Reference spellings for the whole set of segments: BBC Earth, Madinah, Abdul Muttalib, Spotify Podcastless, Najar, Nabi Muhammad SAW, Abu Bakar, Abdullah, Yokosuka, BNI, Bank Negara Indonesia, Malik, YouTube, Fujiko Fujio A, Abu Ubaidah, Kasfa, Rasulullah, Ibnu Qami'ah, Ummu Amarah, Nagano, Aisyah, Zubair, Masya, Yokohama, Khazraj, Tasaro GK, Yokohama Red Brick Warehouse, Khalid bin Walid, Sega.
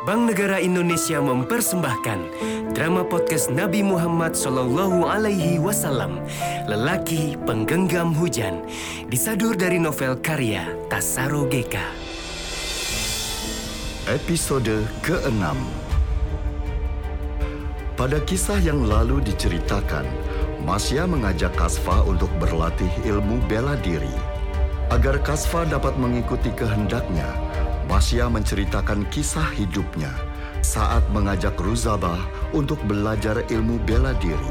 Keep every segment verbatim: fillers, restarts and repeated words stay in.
Bank Negara Indonesia mempersembahkan drama podcast Nabi Muhammad shallallahu alaihi wasallam, Lelaki Penggenggam Hujan, disadur dari novel karya Tasaro G K. Episode keenam. Pada kisah yang lalu diceritakan, Masya mengajak Kasfa untuk berlatih ilmu bela diri. Agar Kasfa dapat mengikuti kehendaknya, Masya menceritakan kisah hidupnya saat mengajak Ruzabah untuk belajar ilmu bela diri.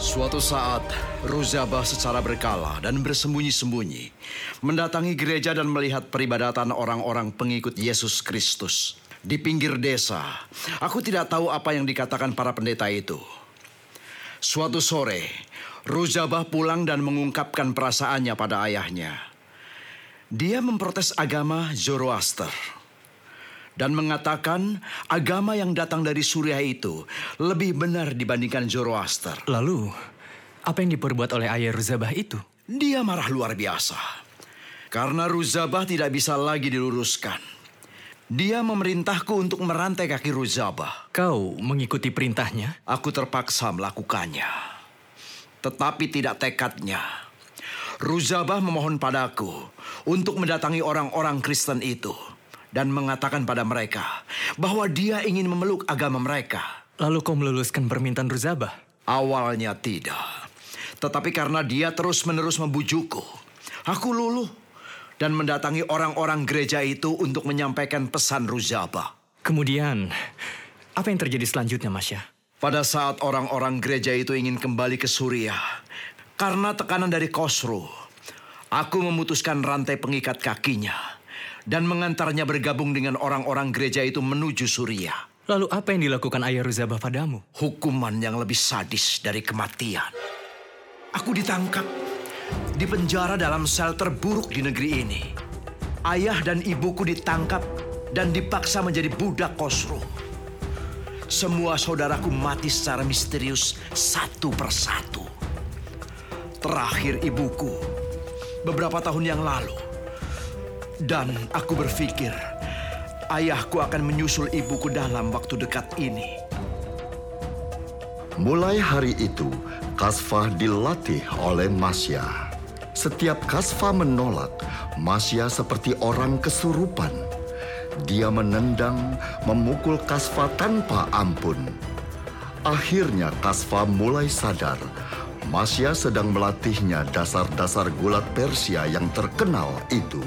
Suatu saat, Ruzabah secara berkala dan bersembunyi-sembunyi mendatangi gereja dan melihat peribadatan orang-orang pengikut Yesus Kristus di pinggir desa. Aku tidak tahu apa yang dikatakan para pendeta itu. Suatu sore, Ruzabah pulang dan mengungkapkan perasaannya pada ayahnya. Dia memprotes agama Zoroaster dan mengatakan agama yang datang dari Suriah itu lebih benar dibandingkan Zoroaster. Lalu, apa yang diperbuat oleh ayah Ruzabah itu? Dia marah luar biasa karena Ruzabah tidak bisa lagi diluruskan. Dia memerintahku untuk merantai kaki Ruzabah. Kau mengikuti perintahnya? Aku terpaksa melakukannya, tetapi tidak tekadnya. Ruzabah memohon padaku untuk mendatangi orang-orang Kristen itu dan mengatakan pada mereka bahwa dia ingin memeluk agama mereka. Lalu kau meluluskan permintaan Ruzabah? Awalnya tidak, tetapi karena dia terus-menerus membujukku, aku luluh dan mendatangi orang-orang gereja itu untuk menyampaikan pesan Ruzabah. Kemudian, apa yang terjadi selanjutnya, Masya? Pada saat orang-orang gereja itu ingin kembali ke Suriah karena tekanan dari Khosrow, aku memutuskan rantai pengikat kakinya dan mengantarnya bergabung dengan orang-orang gereja itu menuju Suriah. Lalu apa yang dilakukan ayah Ruzabah padamu? Hukuman yang lebih sadis dari kematian. Aku ditangkap, dipenjara dalam sel terburuk di negeri ini. Ayah dan ibuku ditangkap dan dipaksa menjadi budak Khosrow. Semua saudaraku mati secara misterius satu persatu. Terakhir ibuku beberapa tahun yang lalu. Dan aku berpikir ayahku akan menyusul ibuku dalam waktu dekat ini. Mulai hari itu, Kasfa dilatih oleh Masya. Setiap Kasfa menolak, Masya seperti orang kesurupan. Dia menendang, memukul Kasfa tanpa ampun. Akhirnya Kasfa mulai sadar Masya sedang melatihnya dasar-dasar gulat Persia yang terkenal itu.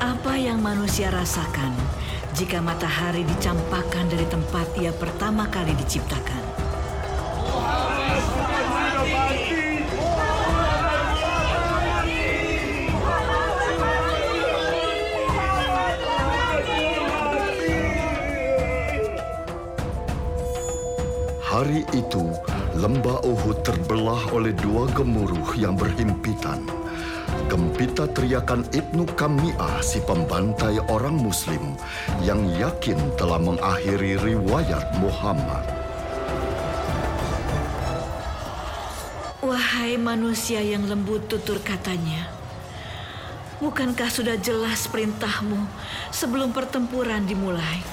Apa yang manusia rasakan jika matahari dicampakkan dari tempat ia pertama kali diciptakan? Hari itu, lembah Uhud terbelah oleh dua gemuruh yang berhimpitan. Gempita teriakan Ibnu Qami'ah, si pembantai orang Muslim, yang yakin telah mengakhiri riwayat Muhammad. Wahai manusia yang lembut tutur katanya, bukankah sudah jelas perintahmu sebelum pertempuran dimulai?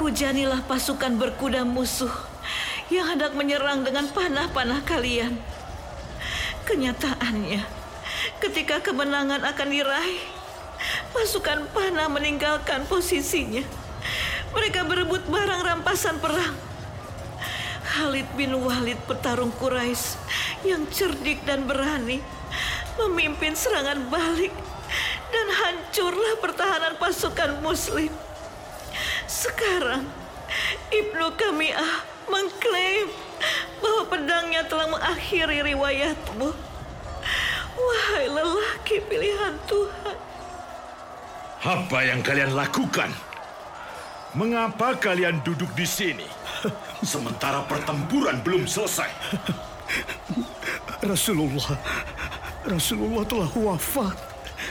Hujanilah pasukan berkuda musuh yang hendak menyerang dengan panah-panah kalian. Kenyataannya, ketika kemenangan akan diraih, pasukan panah meninggalkan posisinya. Mereka berebut barang rampasan perang. Khalid bin Walid, petarung Quraisy yang cerdik dan berani, memimpin serangan balik dan hancurlah pertahanan pasukan Muslim. Sekarang, Ibnu Qami'ah mengklaim bahwa pedangnya telah mengakhiri riwayatmu. Wahai lelaki pilihan Tuhan, apa yang kalian lakukan? Mengapa kalian duduk di sini sementara pertempuran belum selesai? Rasulullah, Rasulullah telah wafat.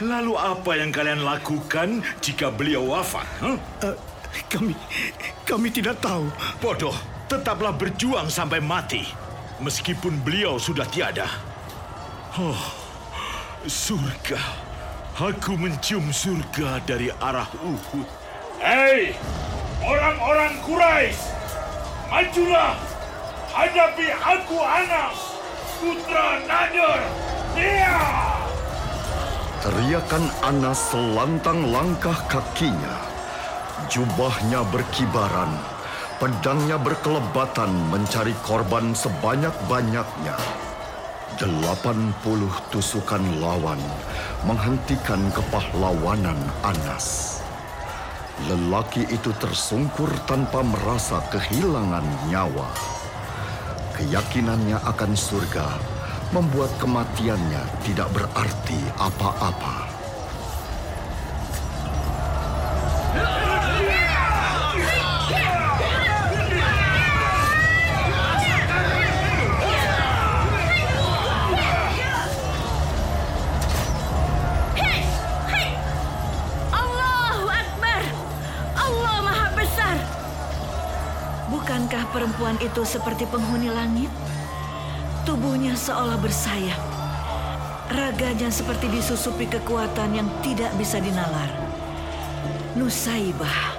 Lalu apa yang kalian lakukan jika beliau wafat? Huh? Uh, kami, kami tidak tahu. Bodoh. Tetaplah berjuang sampai mati. meskipun beliau sudah tiada. Oh, surga. Aku mencium surga dari arah Uhud. Hei, orang-orang Quraisy, majulah, hadapi aku Anas, putra Najar. Dia! Teriakan Anas selantang langkah kakinya. Jubahnya berkibaran, pedangnya berkelebatan mencari korban sebanyak-banyaknya. Delapan puluh tusukan lawan menghentikan kepahlawanan Anas. Lelaki itu tersungkur tanpa merasa kehilangan nyawa. Keyakinannya akan surga membuat kematiannya tidak berarti apa-apa. Bukankah perempuan itu seperti penghuni langit? Tubuhnya seolah bersayap. Raganya seperti disusupi kekuatan yang tidak bisa dinalar. Nusaibah,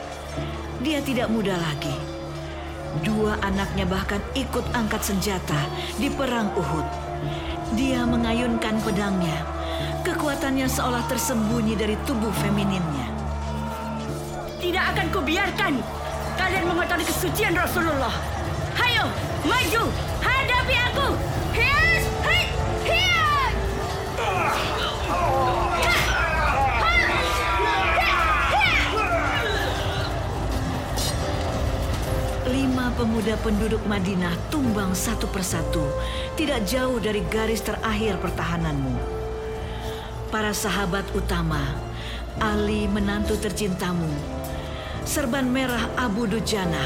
dia tidak muda lagi. Dua anaknya bahkan ikut angkat senjata di perang Uhud. Dia mengayunkan pedangnya. Kekuatannya seolah tersembunyi dari tubuh femininnya. Tidak akan kubiarkan kalian mengotori kesucian Rasulullah. Hayo, maju, hadapi aku. Hias, hias, hias. Lima pemuda penduduk Madinah tumbang satu persatu, tidak jauh dari garis terakhir pertahananmu. Para sahabat utama, Ali menantu tercintamu, serban merah Abu Dujana,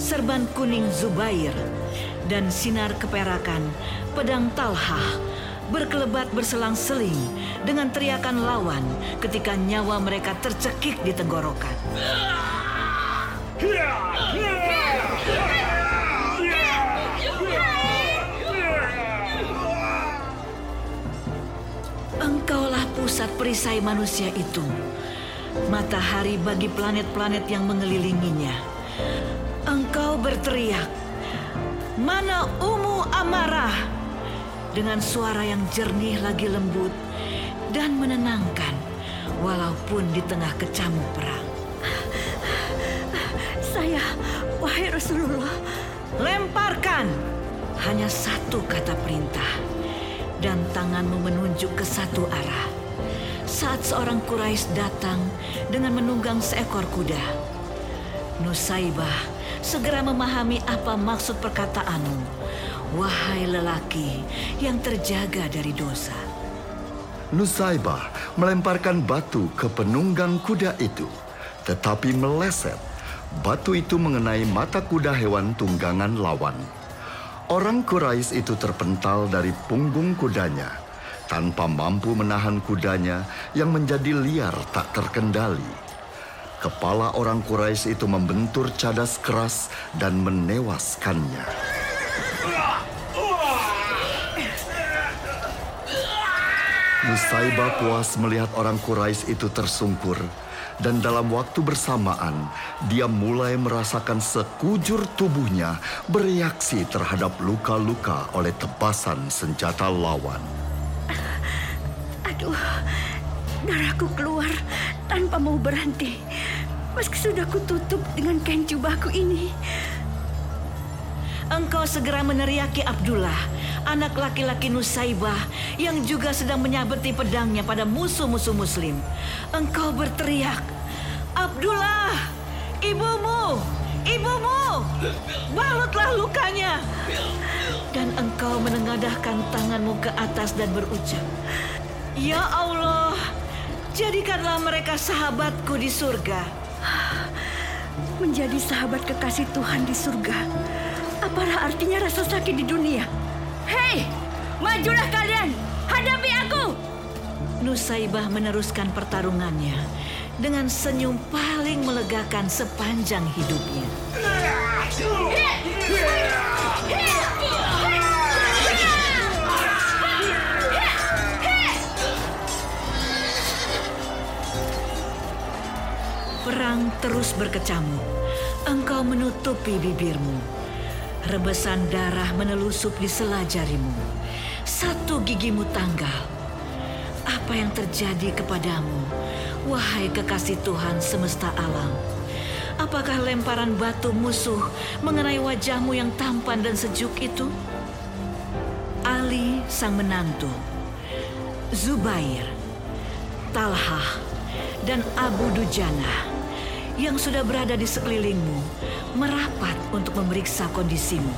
serban kuning Zubair, dan sinar keperakan pedang Talhah berkelebat berselang-seling dengan teriakan lawan ketika nyawa mereka tercekik di tenggorokan. Engkaulah pusat perisai manusia itu. Matahari bagi planet-planet yang mengelilinginya. Engkau berteriak, "Mana Ummu Amarah?" dengan suara yang jernih lagi lembut dan menenangkan walaupun di tengah kecamuk perang. "Saya, wahai Rasulullah." Lemparkan! Hanya satu kata perintah dan tanganmu menunjuk ke satu arah. Saat seorang Quraisy datang dengan menunggang seekor kuda, Nusaibah segera memahami apa maksud perkataanmu, wahai lelaki yang terjaga dari dosa. Nusaibah melemparkan batu ke penunggang kuda itu, tetapi meleset. Batu itu mengenai mata kuda hewan tunggangan lawan. Orang Quraisy itu terpental dari punggung kudanya, tanpa mampu menahan kudanya yang menjadi liar tak terkendali. Kepala orang Quraisy itu membentur cadas keras dan menewaskannya. Nusaibah puas melihat orang Quraisy itu tersungkur, dan dalam waktu bersamaan dia mulai merasakan sekujur tubuhnya bereaksi terhadap luka-luka oleh tebasan senjata lawan. Aduh, darahku keluar tanpa mau berhenti, meski sudah kututup dengan kain jubahku ini. Engkau segera meneriaki Abdullah, anak laki-laki Nusaibah yang juga sedang menyabeti pedangnya pada musuh-musuh muslim. Engkau berteriak, "Abdullah, ibumu, ibumu, balutlah lukanya." Dan engkau menengadahkan tanganmu ke atas dan berucap, "Ya Allah, jadikanlah mereka sahabatku di surga." Menjadi sahabat kekasih Tuhan di surga, apalah artinya rasa sakit di dunia? Hei, majulah kalian, hadapi aku! Nusaibah meneruskan pertarungannya dengan senyum paling melegakan sepanjang hidupnya. terus berkecamuk. Engkau menutupi bibirmu. Rebesan darah menelusup di sela jarimu. Satu gigimu tanggal. Apa yang terjadi kepadamu, wahai kekasih Tuhan semesta alam? Apakah lemparan batu musuh mengenai wajahmu yang tampan dan sejuk itu? Ali sang menantu, Zubair, Talhah, dan Abu Dujana yang sudah berada di sekelilingmu merapat untuk memeriksa kondisimu.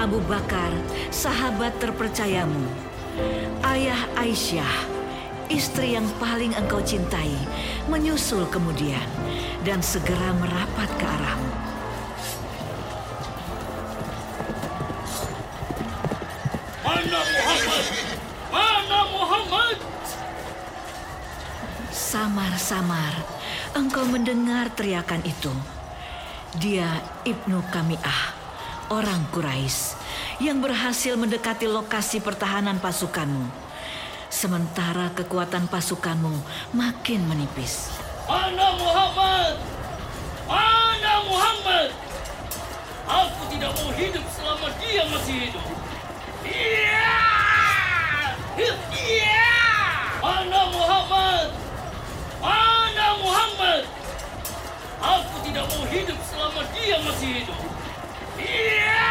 Abu Bakar, sahabat terpercayamu, ayah Aisyah, istri yang paling engkau cintai, menyusul kemudian dan segera merapat ke arahmu. Mana Muhammad? Mana Muhammad? Samar-samar engkau mendengar teriakan itu. Dia Ibnu Qami'ah, orang Quraisy yang berhasil mendekati lokasi pertahanan pasukanmu, sementara kekuatan pasukanmu makin menipis. Mana Muhammad? Mana Muhammad? Aku tidak mau hidup selama dia masih hidup. Iya! Iya! Mana Muhammad? Mana Muhammad? Aku tidak mau hidup selama dia masih hidup. Iya!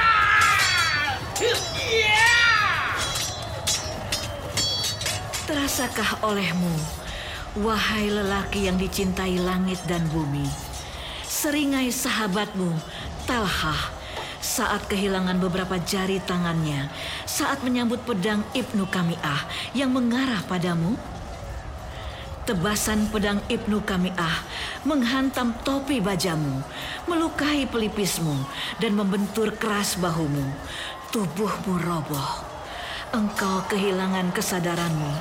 Terasakah olehmu, wahai lelaki yang dicintai langit dan bumi, seringai sahabatmu Talhah saat kehilangan beberapa jari tangannya saat menyambut pedang Ibnu Qami'ah yang mengarah padamu? Tebasan pedang Ibnu Qami'ah menghantam topi bajamu, melukai pelipismu, dan membentur keras bahumu. Tubuhmu roboh, engkau kehilangan kesadaranmu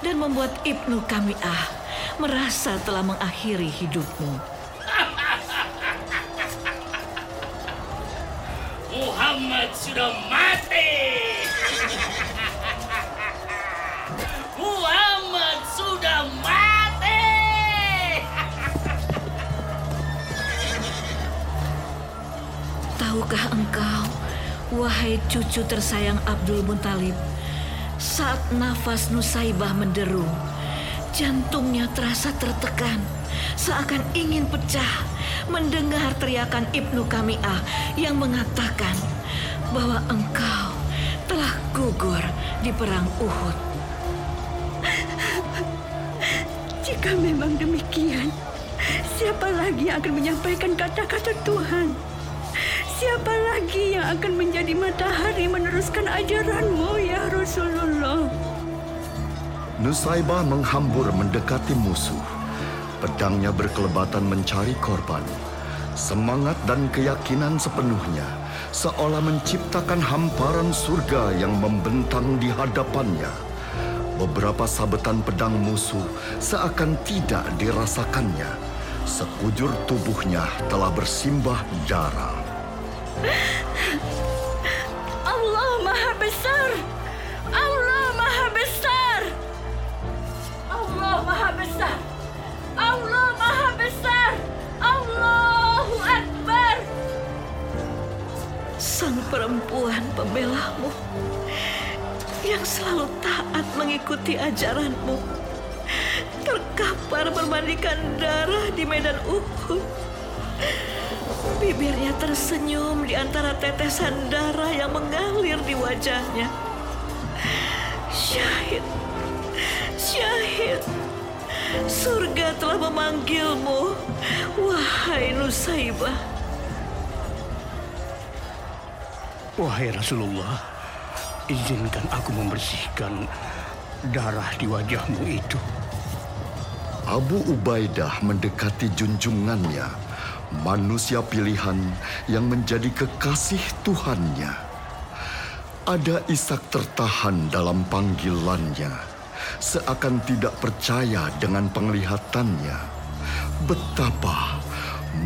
dan membuat Ibnu Qami'ah merasa telah mengakhiri hidupmu. Muhammad sudah mati. Muhammad sudah mati. Tahukah engkau, wahai cucu tersayang Abdul Muttalib, saat nafas Nusaibah menderu, jantungnya terasa tertekan, seakan ingin pecah mendengar teriakan Ibnu Qami'ah yang mengatakan bahwa engkau telah gugur di perang Uhud. Jika memang demikian, siapa lagi yang akan menyampaikan kata-kata Tuhan? Siapa lagi yang akan menjadi matahari meneruskan ajaranmu, ya Rasulullah? Nusaibah menghambur mendekati musuh. Pedangnya berkelebatan mencari korban. Semangat dan keyakinan sepenuhnya, seolah menciptakan hamparan surga yang membentang di hadapannya. Beberapa sabetan pedang musuh seakan tidak dirasakannya. Sekujur tubuhnya telah bersimbah darah. Allah Maha Besar, Allah Maha Besar, Allah Maha Besar, Allah Maha Besar, Allahu Akbar. Sang perempuan pembelamu yang selalu taat mengikuti ajaranmu terkapar bermandikan darah di medan Uhud. Bibirnya tersenyum di antara tetesan darah yang mengalir di wajahnya. Syahid, syahid, surga telah memanggilmu, wahai Nusaibah. Wahai Rasulullah, izinkan aku membersihkan darah di wajahmu itu. Abu Ubaidah mendekati junjungannya, manusia pilihan yang menjadi kekasih Tuhannya. Ada isak tertahan dalam panggilannya, seakan tidak percaya dengan penglihatannya. Betapa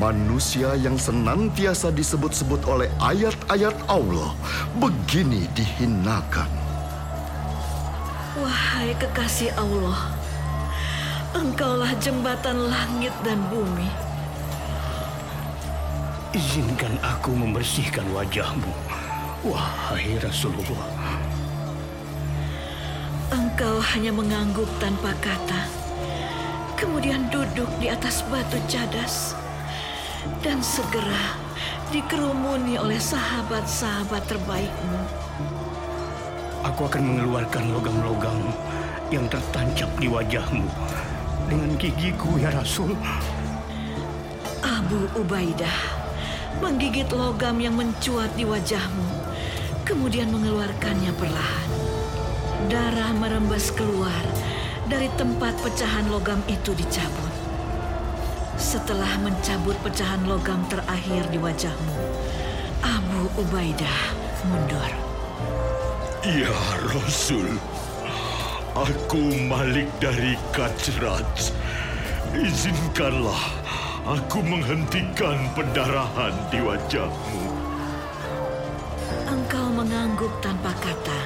manusia yang senantiasa disebut-sebut oleh ayat-ayat Allah begini dihinakan. Wahai kekasih Allah, engkaulah jembatan langit dan bumi. Izinkan aku membersihkan wajahmu, wahai Rasulullah. Engkau hanya mengangguk tanpa kata, kemudian duduk di atas batu cadas, dan segera dikerumuni oleh sahabat-sahabat terbaikmu. Aku akan mengeluarkan logam-logam yang tertancap di wajahmu dengan gigiku, ya Rasul. Abu Ubaidah menggigit logam yang mencuat di wajahmu, kemudian mengeluarkannya perlahan. Darah merembes keluar dari tempat pecahan logam itu dicabut. Setelah mencabut pecahan logam terakhir di wajahmu, Abu Ubaidah mundur. Ya Rasul, aku Malik dari Khazraj. Izinkanlah aku menghentikan pendarahan di wajahmu. Engkau mengangguk tanpa kata.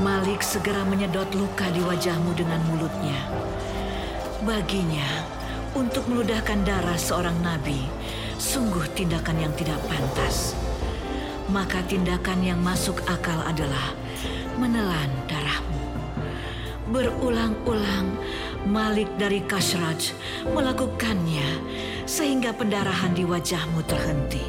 Malik segera menyedot luka di wajahmu dengan mulutnya. Baginya, untuk meludahkan darah seorang nabi, sungguh tindakan yang tidak pantas. Maka tindakan yang masuk akal adalah menelan darahmu. Berulang-ulang, Malik dari Khazraj melakukannya sehingga pendarahan di wajahmu terhenti.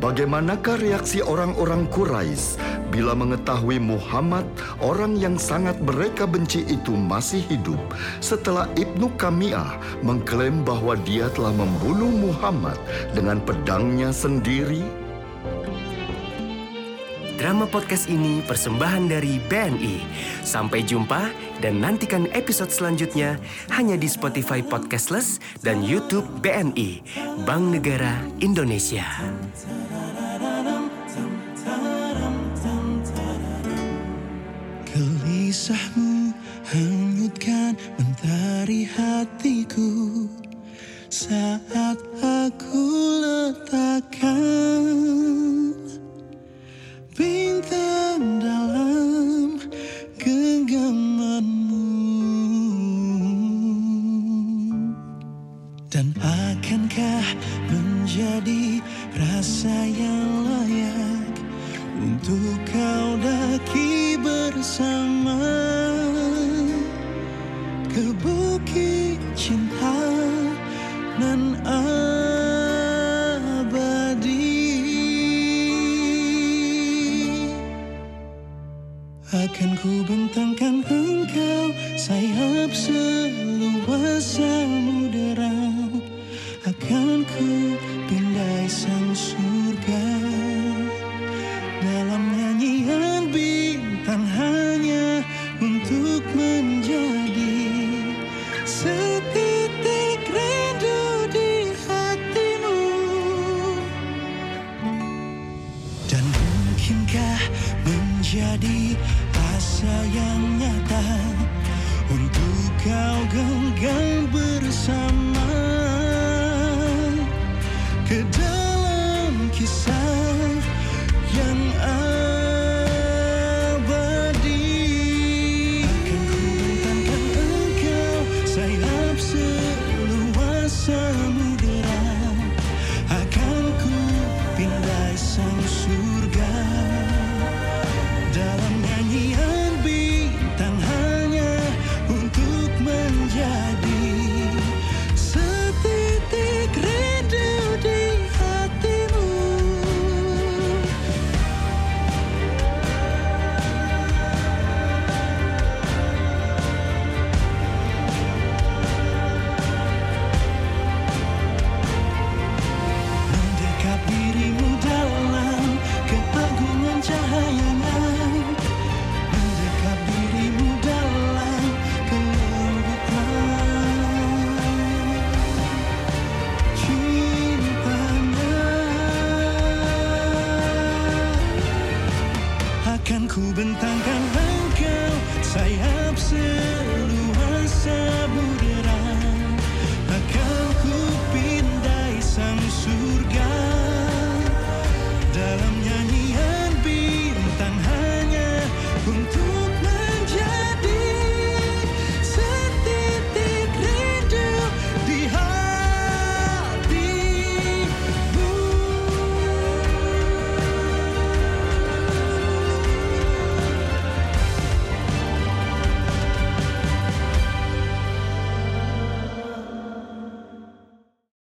Bagaimanakah reaksi orang-orang Quraisy bila mengetahui Muhammad, orang yang sangat mereka benci itu masih hidup setelah Ibnu Qami'ah mengklaim bahwa dia telah membunuh Muhammad dengan pedangnya sendiri? Drama podcast ini persembahan dari B N I. Sampai jumpa dan nantikan episode selanjutnya hanya di Spotify Podcastless dan YouTube B N I, Bank Negara Indonesia. Gelisahmu hanyutkan mentari hatiku saat aku letakkan bintang dalam genggamanmu, dan akankah menjadi rasa yang layak untuk kau daki bersama ke bukit cinta nan abadi. Akan ku bentangkan engkau sayap seluas samudera, akan ku pindai sang surga. Dalam nyanyian bintang hanya untuk menjadi setitik rindu di hatimu. Dan mungkinkah menjadi yang nyata untuk kau genggam bersama ke dalam kisah yang abadi. Akan ku bentangkan engkau sayap seluas samudera, akan ku pindai sang surga. Dalam nyanyian Kuben